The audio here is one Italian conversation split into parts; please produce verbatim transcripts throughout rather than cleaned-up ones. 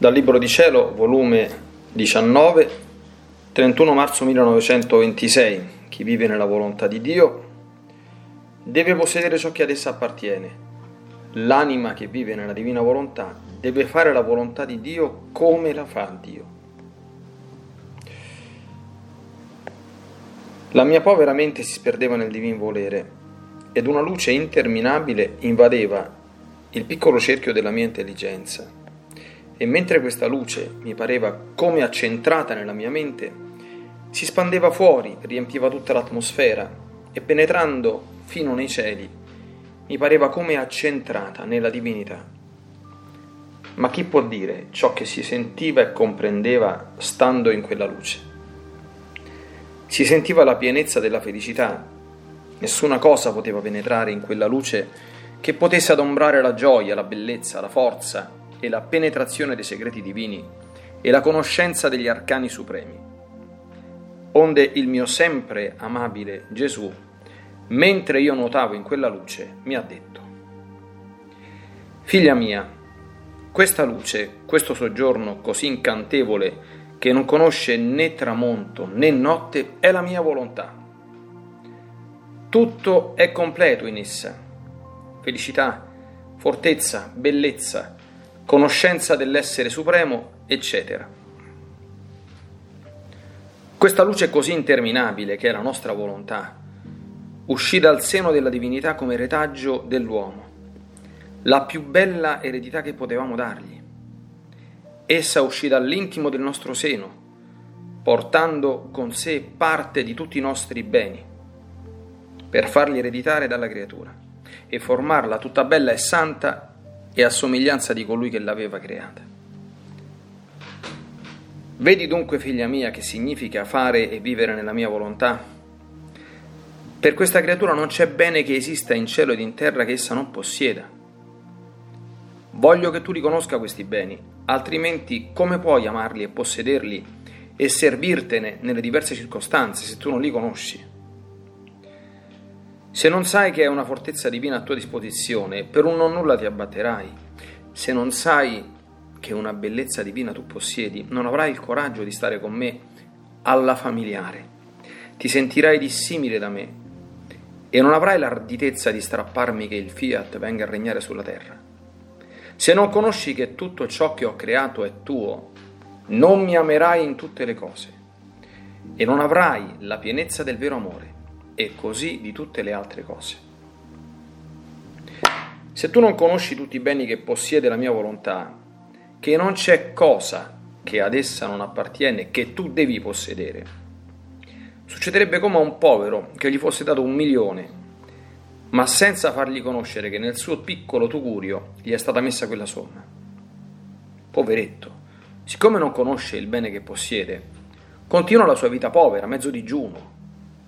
Dal Libro di Cielo, volume diciannove, trentuno marzo millenovecentoventisei. Chi vive nella volontà di Dio deve possedere ciò che ad essa appartiene. L'anima che vive nella divina volontà deve fare la volontà di Dio come la fa Dio. La mia povera mente si perdeva nel divin volere ed una luce interminabile invadeva il piccolo cerchio della mia intelligenza. E mentre questa luce mi pareva come accentrata nella mia mente, si spandeva fuori, riempiva tutta l'atmosfera e penetrando fino nei cieli, mi pareva come accentrata nella divinità. Ma chi può dire ciò che si sentiva e comprendeva stando in quella luce? Si sentiva la pienezza della felicità. Nessuna cosa poteva penetrare in quella luce che potesse adombrare la gioia, la bellezza, la forza e la penetrazione dei segreti divini e la conoscenza degli arcani supremi. Onde il mio sempre amabile Gesù, mentre io nuotavo in quella luce, mi ha detto: figlia mia, questa luce, questo soggiorno così incantevole che non conosce né tramonto né notte, è la mia volontà. Tutto è completo in essa: felicità, fortezza, bellezza, conoscenza dell'essere supremo, eccetera. Questa luce così interminabile, che è la nostra volontà, uscì dal seno della divinità come retaggio dell'uomo, la più bella eredità che potevamo dargli. Essa uscì dall'intimo del nostro seno, portando con sé parte di tutti i nostri beni, per farli ereditare dalla creatura e formarla tutta bella e santa e a somiglianza di colui che l'aveva creata. Vedi dunque, figlia mia, che significa fare e vivere nella mia volontà? Per questa creatura non c'è bene che esista in cielo ed in terra che essa non possieda. Voglio che tu riconosca questi beni, altrimenti come puoi amarli e possederli e servirtene nelle diverse circostanze se tu non li conosci? Se non sai che è una fortezza divina a tua disposizione, per un non nulla ti abbatterai. Se non sai che una bellezza divina tu possiedi, non avrai il coraggio di stare con me alla familiare. Ti sentirai dissimile da me e non avrai l'arditezza di strapparmi che il fiat venga a regnare sulla terra. Se non conosci che tutto ciò che ho creato è tuo, non mi amerai in tutte le cose e non avrai la pienezza del vero amore. E così di tutte le altre cose. Se tu non conosci tutti i beni che possiede la mia volontà, che non c'è cosa che ad essa non appartiene che tu devi possedere, succederebbe come a un povero che gli fosse dato un milione, ma senza fargli conoscere che nel suo piccolo tugurio gli è stata messa quella somma. Poveretto, siccome non conosce il bene che possiede, continua la sua vita povera, mezzo digiuno,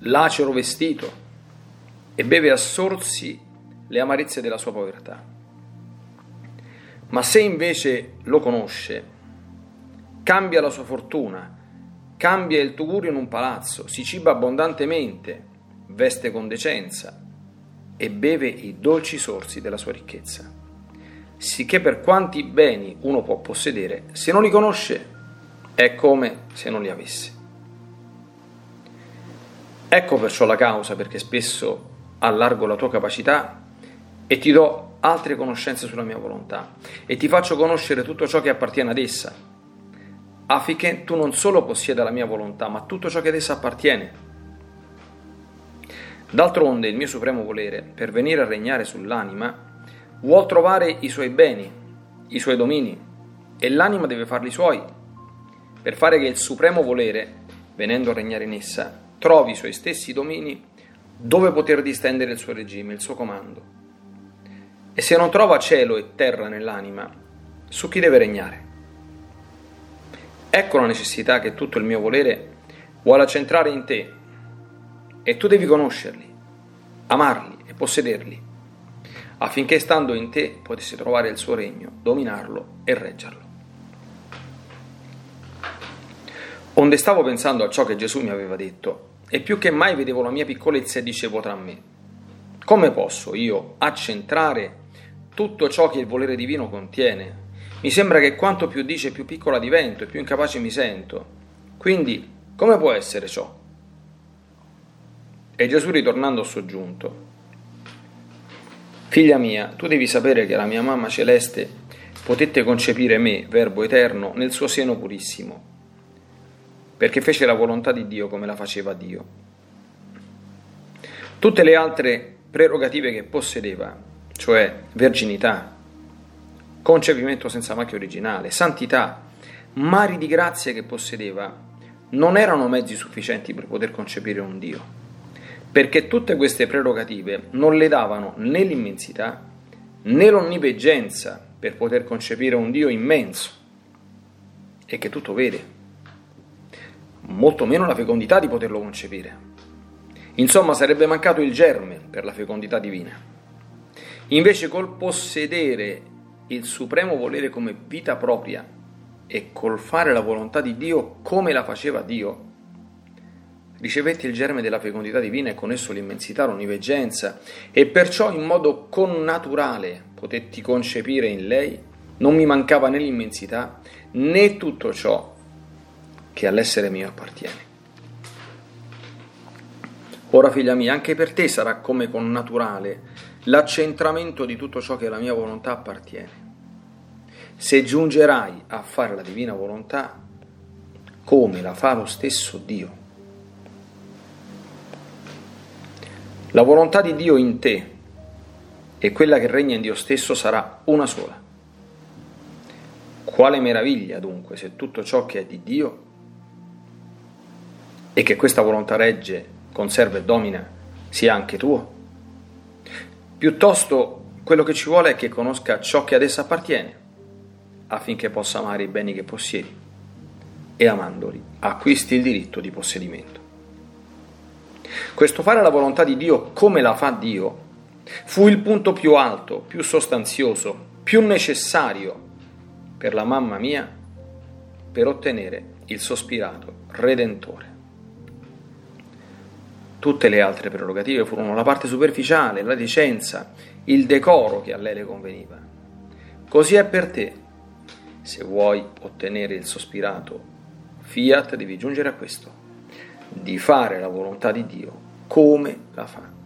lacero vestito, e beve a sorsi le amarezze della sua povertà. Ma se invece lo conosce, cambia la sua fortuna, cambia il tugurio in un palazzo, si ciba abbondantemente, veste con decenza e beve i dolci sorsi della sua ricchezza. Sicché per quanti beni uno può possedere, se non li conosce, è come se non li avesse. Ecco perciò la causa perché spesso allargo la tua capacità e ti do altre conoscenze sulla mia volontà e ti faccio conoscere tutto ciò che appartiene ad essa, affinché tu non solo possieda la mia volontà, ma tutto ciò che ad essa appartiene. D'altronde il mio supremo volere, per venire a regnare sull'anima, vuol trovare i suoi beni, i suoi domini, e l'anima deve farli suoi, per fare che il supremo volere, venendo a regnare in essa, trovi i suoi stessi domini dove poter distendere il suo regime, il suo comando. E se non trova cielo e terra nell'anima, su chi deve regnare? Ecco la necessità che tutto il mio volere vuole accentrare in te, e tu devi conoscerli, amarli e possederli, affinché stando in te potessi trovare il suo regno, dominarlo e reggerlo. Onde stavo pensando a ciò che Gesù mi aveva detto, e più che mai vedevo la mia piccolezza e dicevo tra me: come posso io accentrare tutto ciò che il volere divino contiene Mi sembra che quanto più dice più piccola divento e più incapace mi sento. Quindi, come può essere ciò? E Gesù ritornando ha soggiunto: Figlia mia, tu devi sapere che la mia mamma celeste potette concepire me, verbo eterno, nel suo seno purissimo, perché fece la volontà di Dio come la faceva Dio. Tutte le altre prerogative che possedeva, cioè verginità, concepimento senza macchia originale, santità, mari di grazie che possedeva, non erano mezzi sufficienti per poter concepire un Dio. Perché tutte queste prerogative non le davano né l'immensità né l'onniveggenza per poter concepire un Dio immenso e che tutto vede, molto meno la fecondità di poterlo concepire. Insomma, sarebbe mancato il germe per la fecondità divina. Invece, col possedere il supremo volere come vita propria e col fare la volontà di Dio come la faceva Dio, ricevetti il germe della fecondità divina e con esso l'immensità, l'onniveggenza, e perciò in modo connaturale potetti concepire in lei. Non mi mancava né l'immensità né tutto ciò che all'essere mio appartiene. Ora, figlia mia, anche per te sarà come connaturale l'accentramento di tutto ciò che alla mia volontà appartiene, se giungerai a fare la divina volontà come la fa lo stesso Dio. La volontà di Dio in te e quella che regna in Dio stesso sarà una sola. Quale meraviglia dunque se tutto ciò che è di Dio e che questa volontà regge, conserva e domina sia anche tuo. Piuttosto quello che ci vuole è che conosca ciò che ad essa appartiene, affinché possa amare i beni che possiedi e amandoli acquisti il diritto di possedimento. Questo fare la volontà di Dio come la fa Dio fu il punto più alto, più sostanzioso, più necessario per la mamma mia per ottenere il sospirato redentore. Tutte le altre prerogative furono la parte superficiale, la decenza, il decoro che a lei le conveniva. Così è per te. Se vuoi ottenere il sospirato fiat, devi giungere a questo: di fare la volontà di Dio come la fa.